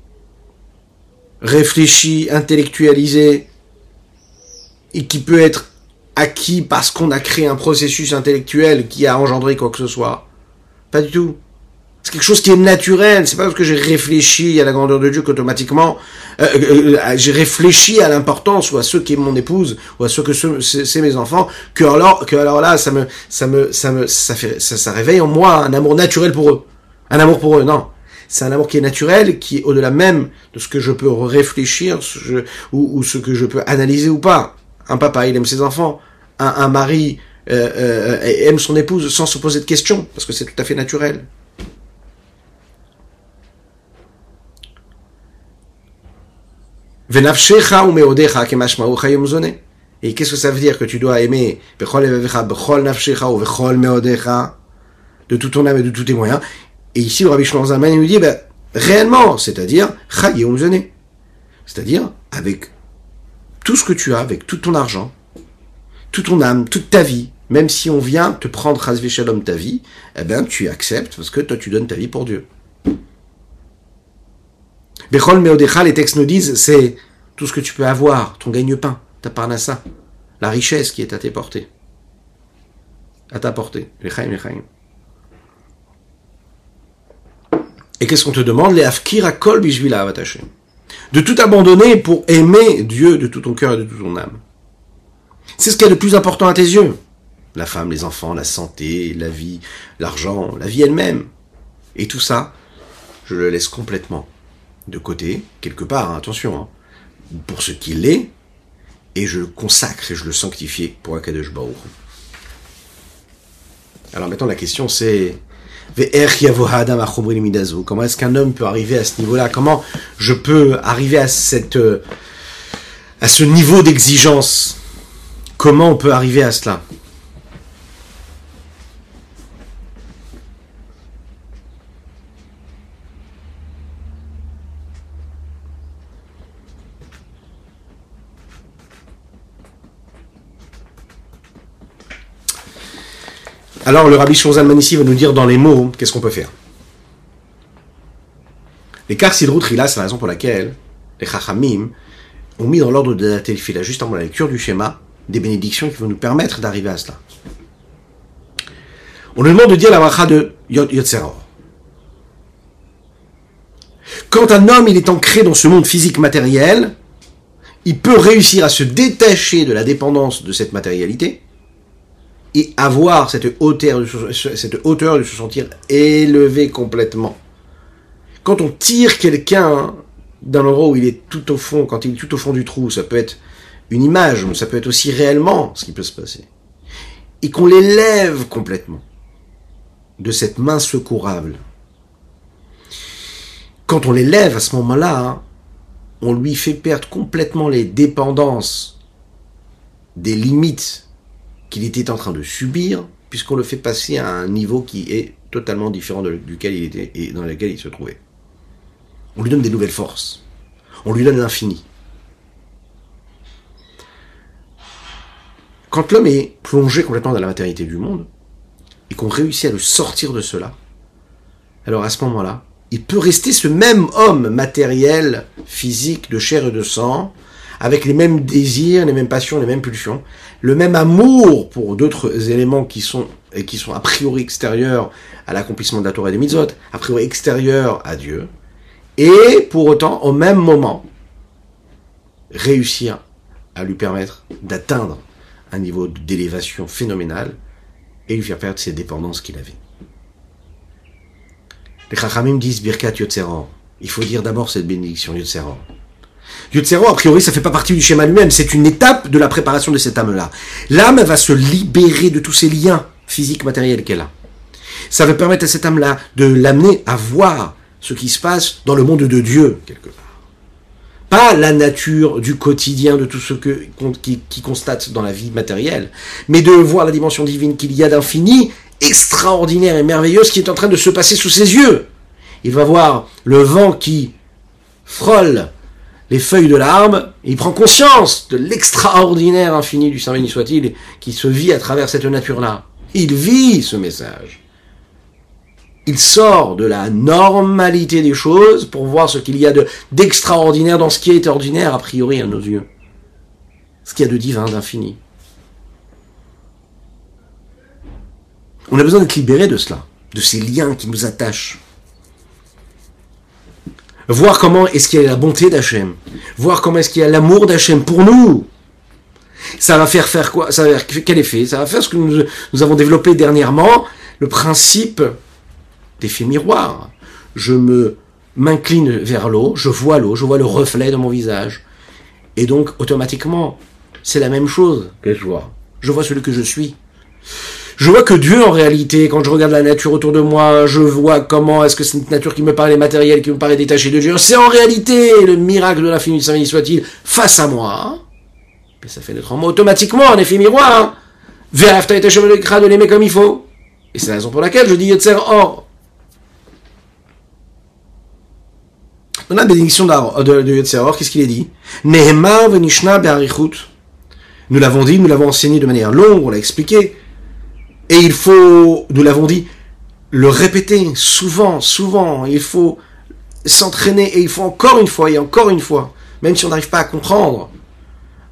réfléchi, intellectualisé, et qui peut être acquis parce qu'on a créé un processus intellectuel qui a engendré quoi que ce soit. Pas du tout. C'est quelque chose qui est naturel, c'est pas parce que j'ai réfléchi à la grandeur de Dieu qu'automatiquement euh, euh, j'ai réfléchi à l'importance ou à ceux qui est mon épouse ou à ceux que ce, c'est, c'est mes enfants que alors que alors là ça me ça me ça me ça fait ça, ça réveille en moi un amour naturel pour eux, un amour pour eux non, c'est un amour qui est naturel, qui est au-delà même de ce que je peux réfléchir ce je, ou, ou ce que je peux analyser ou pas. Un papa il aime ses enfants, un, un mari euh, euh, aime son épouse sans se poser de questions parce que c'est tout à fait naturel. Et qu'est-ce que ça veut dire que tu dois aimer de tout ton âme et de tous tes moyens? Et ici, le Rabbi Shimon Bar Yochai nous dit, ben, réellement, c'est-à-dire, c'est-à-dire, avec tout ce que tu as, avec tout ton argent, toute ton âme, toute ta vie, même si on vient te prendre Chas v'Shalom ta vie, eh ben, tu acceptes parce que toi, tu donnes ta vie pour Dieu. Bechol Meodecha, les textes nous disent, c'est tout ce que tu peux avoir, ton gagne-pain, ta parnassa, la richesse qui est à tes portées. À ta portée. Lechaim, lechaim. Et qu'est-ce qu'on te demande? Les afkira kol bishvila avataché. De tout abandonner pour aimer Dieu de tout ton cœur et de toute ton âme. C'est ce qui est le plus important à tes yeux. La femme, les enfants, la santé, la vie, l'argent, la vie elle-même. Et tout ça, je le laisse complètement de côté, quelque part, hein, attention, hein, pour ce qu'il est, et je le consacre et je le sanctifie pour HaKadosh Baruch Hu. Alors maintenant la question c'est, comment est-ce qu'un homme peut arriver à ce niveau-là? Comment je peux arriver à cette, à ce niveau d'exigence? Comment on peut arriver à cela? Alors le Rabbi Shimon Bar Yochai ici va nous dire dans les mots qu'est-ce qu'on peut faire. L'écart Sidrout Rila, c'est la raison pour laquelle les Chachamim ont mis dans l'ordre de la Tefila, juste avant la lecture du schéma, des bénédictions qui vont nous permettre d'arriver à cela. On nous demande de dire la bracha de Yotser Or. Quand un homme il est ancré dans ce monde physique matériel, il peut réussir à se détacher de la dépendance de cette matérialité, et avoir cette hauteur, cette hauteur de se sentir élevé complètement. Quand on tire quelqu'un d'un endroit où il est tout au fond, quand il est tout au fond du trou, ça peut être une image, mais ça peut être aussi réellement ce qui peut se passer. Et qu'on l'élève complètement de cette main secourable. Quand on l'élève à ce moment-là, hein, on lui fait perdre complètement les dépendances des limites qu'il était en train de subir, puisqu'on le fait passer à un niveau qui est totalement différent de, duquel il était et dans lequel il se trouvait. on lui donne des nouvelles forces, on lui donne l'infini. Quand l'homme est plongé complètement dans la matérialité du monde, et qu'on réussit à le sortir de cela, alors à ce moment-là, il peut rester ce même homme matériel, physique, de chair et de sang, avec les mêmes désirs, les mêmes passions, les mêmes pulsions, le même amour pour d'autres éléments qui sont, et qui sont a priori extérieurs à l'accomplissement de la Torah et des mitzvot, a priori extérieurs à Dieu, et pour autant, au même moment, réussir à lui permettre d'atteindre un niveau d'élévation phénoménal et lui faire perdre ses dépendances qu'il avait. Les Chachamim disent Birkat Yotser Or. Il faut dire d'abord cette bénédiction Yotser Or. Yotser Or, a priori, ça ne fait pas partie du schéma lui-même, c'est une étape de la préparation de cette âme-là. L'âme va se libérer de tous ces liens physiques, matériels qu'elle a. Ça va permettre à cette âme-là de l'amener à voir ce qui se passe dans le monde de Dieu, quelque part. Pas la nature du quotidien de tout ce que qui, qui constate dans la vie matérielle, mais de voir la dimension divine qu'il y a d'infini, extraordinaire et merveilleuse, qui est en train de se passer sous ses yeux. Il va voir le vent qui frôle les feuilles de l'arbre, et il prend conscience de l'extraordinaire infini du Saint-Béni soit-il, qui se vit à travers cette nature-là. Il vit ce message. Il sort de la normalité des choses pour voir ce qu'il y a de, d'extraordinaire dans ce qui est ordinaire, a priori, à nos yeux. Ce qu'il y a de divin, d'infini. On a besoin d'être libéré de cela, de ces liens qui nous attachent. Voir comment est-ce qu'il y a la bonté d'Hachem. Voir comment est-ce qu'il y a l'amour d'Hachem pour nous. Ça va faire faire quoi? Ça va faire quel effet? Ça va faire ce que nous, nous avons développé dernièrement, le principe d'effet miroir. Je me m'incline vers l'eau, je vois l'eau, je vois le reflet de mon visage. Et donc, automatiquement, c'est la même chose que je vois. Je vois celui que je suis. Je vois que Dieu, en réalité, quand je regarde la nature autour de moi, je vois comment est-ce que cette nature qui me paraît matérielle, qui me paraît détachée de Dieu, c'est en réalité le miracle de l'infini du Saint-Béni soit-il face à moi. Et ça fait notre en moi automatiquement un effet miroir. Vers l'after et ta chemin de cra de l'aimer comme il faut. Et c'est la raison pour laquelle je dis Yotser Or. Dans la bénédiction de Yotser Or, qu'est-ce qu'il est dit? Nehemar v'nishna be'arichut. Nous l'avons dit, nous l'avons enseigné de manière longue, on l'a expliqué. Et il faut, nous l'avons dit, le répéter souvent, souvent. Il faut s'entraîner et il faut encore une fois et encore une fois, même si on n'arrive pas à comprendre,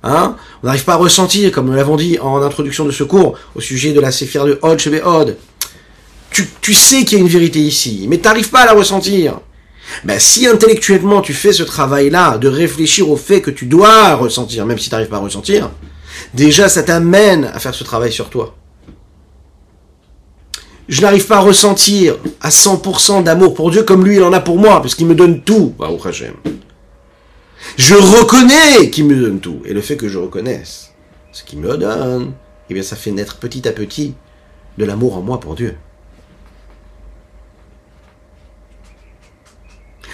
hein, on n'arrive pas à ressentir, comme nous l'avons dit en introduction de ce cours, au sujet de la séphira de Ochebe Ode. Tu, tu sais qu'il y a une vérité ici, mais tu n'arrives pas à la ressentir. Ben, si intellectuellement tu fais ce travail-là, de réfléchir au fait que tu dois ressentir, même si tu n'arrives pas à ressentir, déjà ça t'amène à faire ce travail sur toi. Je n'arrive pas à ressentir à cent pour cent d'amour pour Dieu comme lui il en a pour moi, parce qu'il me donne tout. Je reconnais qu'il me donne tout, et le fait que je reconnaisse ce qu'il me donne, eh bien ça fait naître petit à petit de l'amour en moi pour Dieu.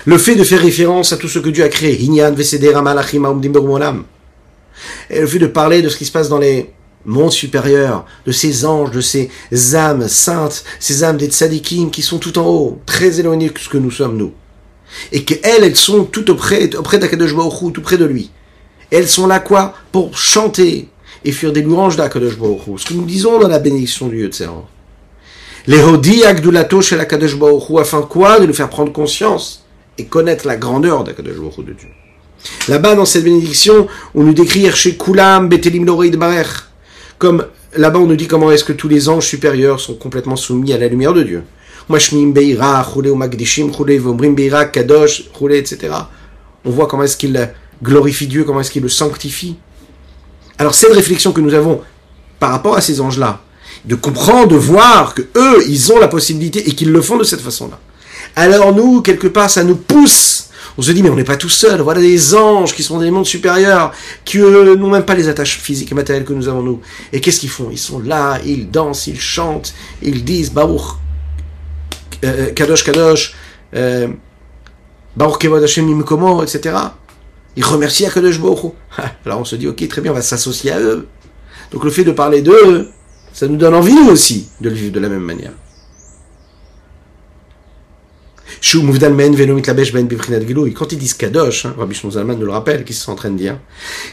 Le fait de faire référence à tout ce que Dieu a créé, et le fait de parler de ce qui se passe dans les mondes supérieurs, de ces anges, de ces âmes saintes, ces âmes des tzadikim qui sont tout en haut, très éloignées de ce que nous sommes nous, et qu'elles, elles sont tout auprès, auprès d'Akadosh Baruch Hu, tout près de lui. Et elles sont là quoi? Pour chanter et faire des louanges d'Akadosh Baruch Hu. Ce que nous disons dans la bénédiction du Yotser Or. Les hodi agdulato shel Akadosh Baruch Hu, afin quoi? De nous faire prendre conscience et connaître la grandeur d'Akadosh Baruch Hu de Dieu. Là-bas, dans cette bénédiction, on nous décrit chez Kulam Betelim Loreid Barer. Comme là-bas, on nous dit comment est-ce que tous les anges supérieurs sont complètement soumis à la lumière de Dieu. On voit comment est-ce qu'il glorifie Dieu, comment est-ce qu'il le sanctifie. Alors, cette réflexion que nous avons par rapport à ces anges-là, de comprendre, de voir que eux, ils ont la possibilité et qu'ils le font de cette façon-là. Alors nous, quelque part, ça nous pousse. On se dit, mais on n'est pas tout seul. Voilà des anges qui sont des mondes supérieurs, qui euh, n'ont même pas les attaches physiques et matérielles que nous avons nous. Et qu'est-ce qu'ils font? Ils sont là, ils dansent, ils chantent, ils disent Baruch, euh, Kadosh, Kadosh, euh, Baruch Kevod Hashem Mimkomo, et cetera. Ils remercient Kadosh Baruch. Alors on se dit, ok, très bien, on va s'associer à eux. Donc le fait de parler d'eux, ça nous donne envie nous aussi de le vivre de la même manière. Quand ils disent Kadosh, hein, Rabbi Shimon Zalman nous le rappelle, qu'ils sont en train de dire,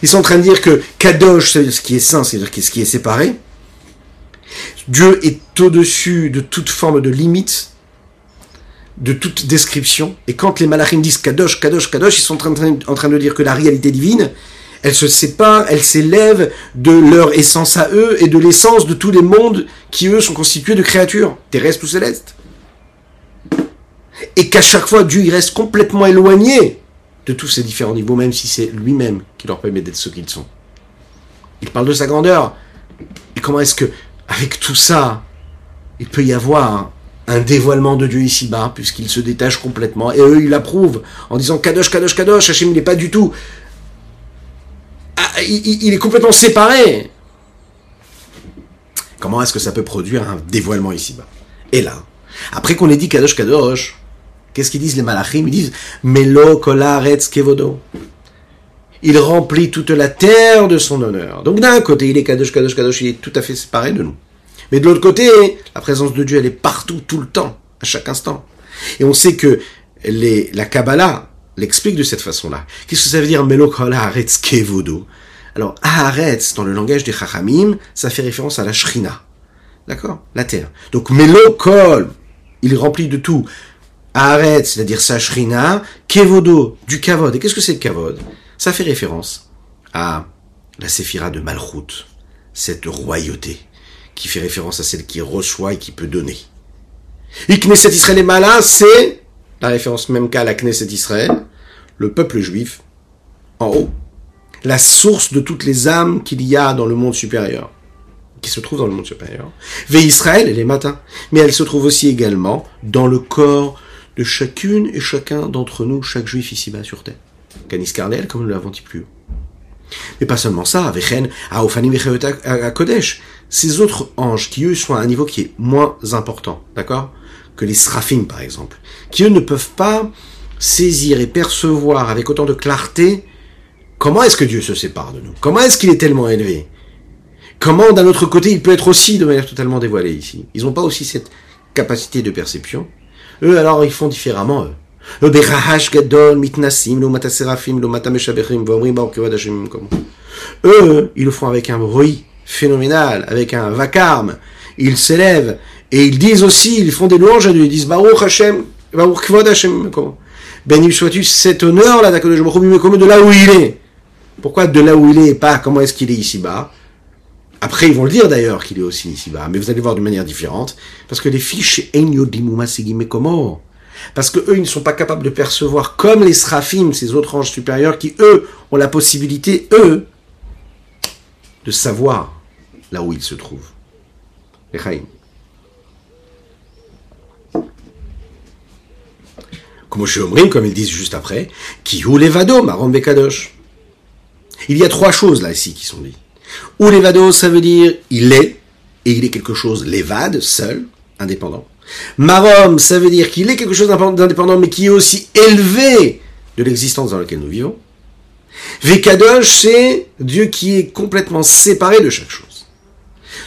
ils sont en train de dire que Kadosh, c'est-à-dire ce qui est saint, c'est-à-dire ce qui est séparé, Dieu est au-dessus de toute forme de limite, de toute description, et quand les Malachim disent Kadosh, Kadosh, Kadosh, ils sont en train de dire que la réalité divine, elle se sépare, elle s'élève de leur essence à eux et de l'essence de tous les mondes qui, eux, sont constitués de créatures, terrestres ou célestes. Et qu'à chaque fois, Dieu, il reste complètement éloigné de tous ces différents niveaux, même si c'est lui-même qui leur permet d'être ce qu'ils sont. Il parle de sa grandeur. Et comment est-ce que, avec tout ça, il peut y avoir un dévoilement de Dieu ici-bas, puisqu'il se détache complètement, et eux, ils l'approuvent, en disant « Kadosh, Kadosh, Kadosh, Hachem, il n'est pas du tout. Ah, il, il est complètement séparé. » Comment est-ce que ça peut produire un dévoilement ici-bas? Et là, après qu'on ait dit « Kadosh, Kadosh », qu'est-ce qu'ils disent les Malachim? Ils disent « Melo kolaretz kevodo ». Il remplit toute la terre de son honneur. Donc d'un côté, il est Kadosh, Kadosh, Kadosh, il est tout à fait séparé de nous. Mais de l'autre côté, la présence de Dieu, elle est partout, tout le temps, à chaque instant. Et on sait que les, la Kabbala l'explique de cette façon-là. Qu'est-ce que ça veut dire « Melokol haaretz kevodo » ? Alors, « haaretz », dans le langage des Chachamim, ça fait référence à la Shrina. D'accord ? La terre. Donc « Melokol », il remplit de tout. « Haaretz », c'est-à-dire sa Shrina, « kevodo », du Kavod. Et qu'est-ce que c'est le Kavod ? Ça fait référence à la séphira de Malchut, cette royauté qui fait référence à celle qui reçoit et qui peut donner. Et Knesset Israël et Mala, c'est la référence même qu'à la Knesset Israël, le peuple juif, en haut, la source de toutes les âmes qu'il y a dans le monde supérieur, qui se trouve dans le monde supérieur. Ve Israël, elle est matin, mais elle se trouve aussi également dans le corps de chacune et chacun d'entre nous, chaque juif ici-bas sur terre. Canis Carnel, comme nous l'avons dit plus haut. Mais pas seulement ça, Vechen, Aofani, Vecheot, Akodesh, ces autres anges qui, eux, sont à un niveau qui est moins important, d'accord, que les Sraphim, par exemple, qui, eux, ne peuvent pas saisir et percevoir avec autant de clarté comment est-ce que Dieu se sépare de nous, comment est-ce qu'il est tellement élevé, comment, d'un autre côté, il peut être aussi de manière totalement dévoilée ici. Ils n'ont pas aussi cette capacité de perception. Eux, alors, ils font différemment, eux. Eux, ils le font avec un bruit phénoménal, avec un vacarme. Ils s'élèvent et ils disent aussi, ils font des louanges à Dieu, ils disent Baruch Hashem, Baruch Kvod Hashem, béni sois-tu cet honneur-là d'Akadosh Baruch Hu, de là où il est. Pourquoi de là où il est et pas comment est-ce qu'il est ici-bas? Après, ils vont le dire d'ailleurs qu'il est aussi ici-bas, mais vous allez voir de manière différente, parce que les fiches Enyodimumasegimekomor, parce que eux, ils ne sont pas capables de percevoir comme les Sraphim, ces autres anges supérieurs, qui eux ont la possibilité, eux, de savoir là où ils se trouvent. Les Chaim. Comme chez Omrim, comme ils disent juste après, qui ou levado, marom bekadosh. Il y a trois choses là ici qui sont dites. Ou levado, ça veut dire il est, et il est quelque chose levad, seul, indépendant. Marom, ça veut dire qu'il est quelque chose d'indépendant, mais qui est aussi élevé de l'existence dans laquelle nous vivons. Vekadosh, c'est Dieu qui est complètement séparé de chaque chose.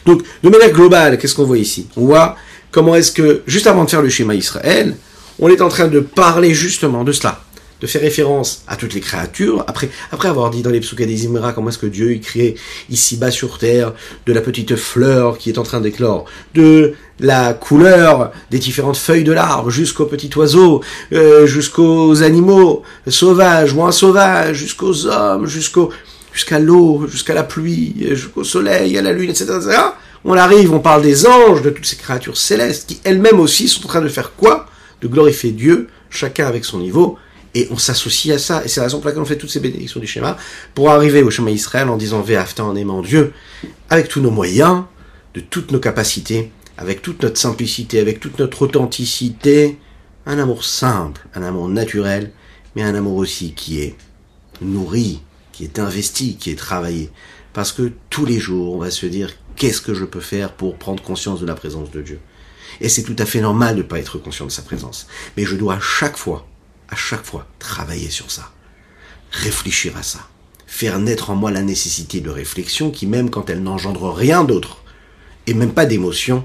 Donc, de manière globale, qu'est-ce qu'on voit ici? On voit comment est-ce que, juste avant de faire le Shema Israël, on est en train de parler justement de cela, de faire référence à toutes les créatures, après, après avoir dit dans les Psoukas des Imra comment est-ce que Dieu il crée ici-bas sur terre, de la petite fleur qui est en train d'éclore, de la couleur des différentes feuilles de l'arbre, jusqu'aux petits oiseaux, euh, jusqu'aux animaux sauvages, moins sauvages, jusqu'aux hommes, jusqu'au, jusqu'à l'eau, jusqu'à la pluie, jusqu'au soleil, à la lune, et cetera, et cetera. On arrive, on parle des anges, de toutes ces créatures célestes, qui elles-mêmes aussi sont en train de faire quoi? De glorifier Dieu, chacun avec son niveau. Et on s'associe à ça, et c'est la raison pour laquelle on fait toutes ces bénédictions du Shema, pour arriver au Shema Israël en disant « Ve'afta » en aimant Dieu, avec tous nos moyens, de toutes nos capacités, avec toute notre simplicité, avec toute notre authenticité, un amour simple, un amour naturel, mais un amour aussi qui est nourri, qui est investi, qui est travaillé. Parce que tous les jours, on va se dire « Qu'est-ce que je peux faire pour prendre conscience de la présence de Dieu ?» Et c'est tout à fait normal de ne pas être conscient de sa présence. Mais je dois à chaque fois, à chaque fois, travailler sur ça, réfléchir à ça, faire naître en moi la nécessité de réflexion qui, même quand elle n'engendre rien d'autre, et même pas d'émotion,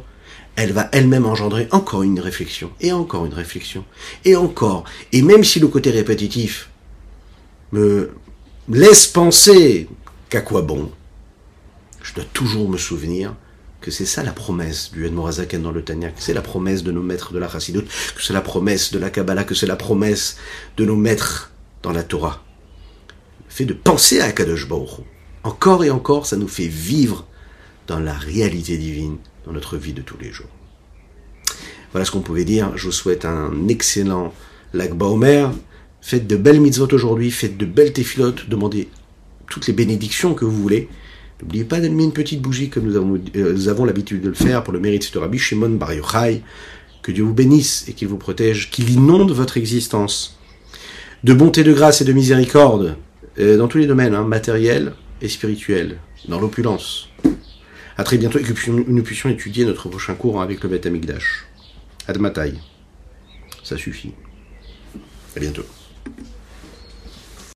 elle va elle-même engendrer encore une réflexion, et encore une réflexion, et encore. Et même si le côté répétitif me laisse penser qu'à quoi bon, je dois toujours me souvenir que c'est ça la promesse du Admorazaken dans le Tanya, que c'est la promesse de nos maîtres de la Hasidoute, que c'est la promesse de la Kabbala, que c'est la promesse de nos maîtres dans la Torah. Le fait de penser à HaKadosh Baruch Hu, encore et encore, ça nous fait vivre dans la réalité divine, dans notre vie de tous les jours. Voilà ce qu'on pouvait dire. Je vous souhaite un excellent Lag BaOmer. Faites de belles mitzvot aujourd'hui, faites de belles téphilotes, demandez toutes les bénédictions que vous voulez. N'oubliez pas d'allumer une petite bougie comme nous avons, euh, nous avons l'habitude de le faire pour le mérite de Rabbi Shimon Bar Yochai. Que Dieu vous bénisse et qu'il vous protège, qu'il inonde votre existence de bonté, de grâce et de miséricorde euh, dans tous les domaines, hein, matériels et spirituels, dans l'opulence. À très bientôt et que nous puissions étudier notre prochain cours avec le Beth Amikdash. Ad Matai. Ça suffit. À bientôt.